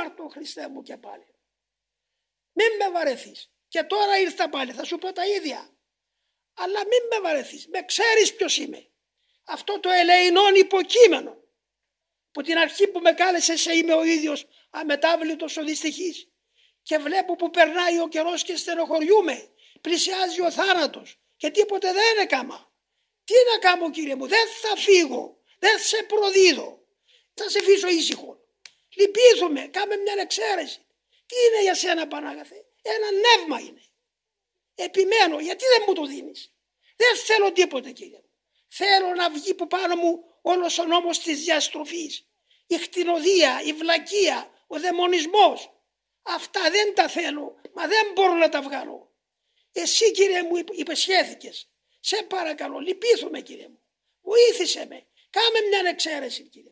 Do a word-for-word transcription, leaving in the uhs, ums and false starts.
αμάρτω, Χριστέ μου, και πάλι. Μην με βαρεθείς. Και τώρα ήρθα πάλι, θα σου πω τα ίδια. Αλλά μην με βαρεθείς. Με ξέρεις ποιος είμαι. Αυτό το ελεηνόν υποκείμενο που την αρχή που με κάλεσες είμαι ο ίδιος αμετάβλητος ο δυστυχής. Και βλέπω που περνάει ο καιρός και στενοχωριούμαι. Πλησιάζει ο θάνατος και τίποτε δεν έκαμα. Τι να κάνω, Κύριε μου, δεν θα φύγω, δεν σε προδίδω. Θα σε αφήσω ήσυχο. Λυπήθουμε, κάμε μια εξαίρεση. Τι είναι για σένα, Πανάγαθε? Ένα νεύμα είναι. Επιμένω, γιατί δεν μου το δίνεις? Δεν θέλω τίποτε, Κύριε μου. Θέλω να βγει από πάνω μου όλος ο νόμος της διαστροφής. Η χτινοδία, η βλακεία, ο δαιμονισμός. Αυτά δεν τα θέλω, μα δεν μπορώ να τα βγάλω. Εσύ, Κύριε μου, υπεσχέθηκες. Σε παρακαλώ, λυπήθουμε, Κύριε μου. Βοήθησε με. Κάμε μια εξαίρεση, Κύριε.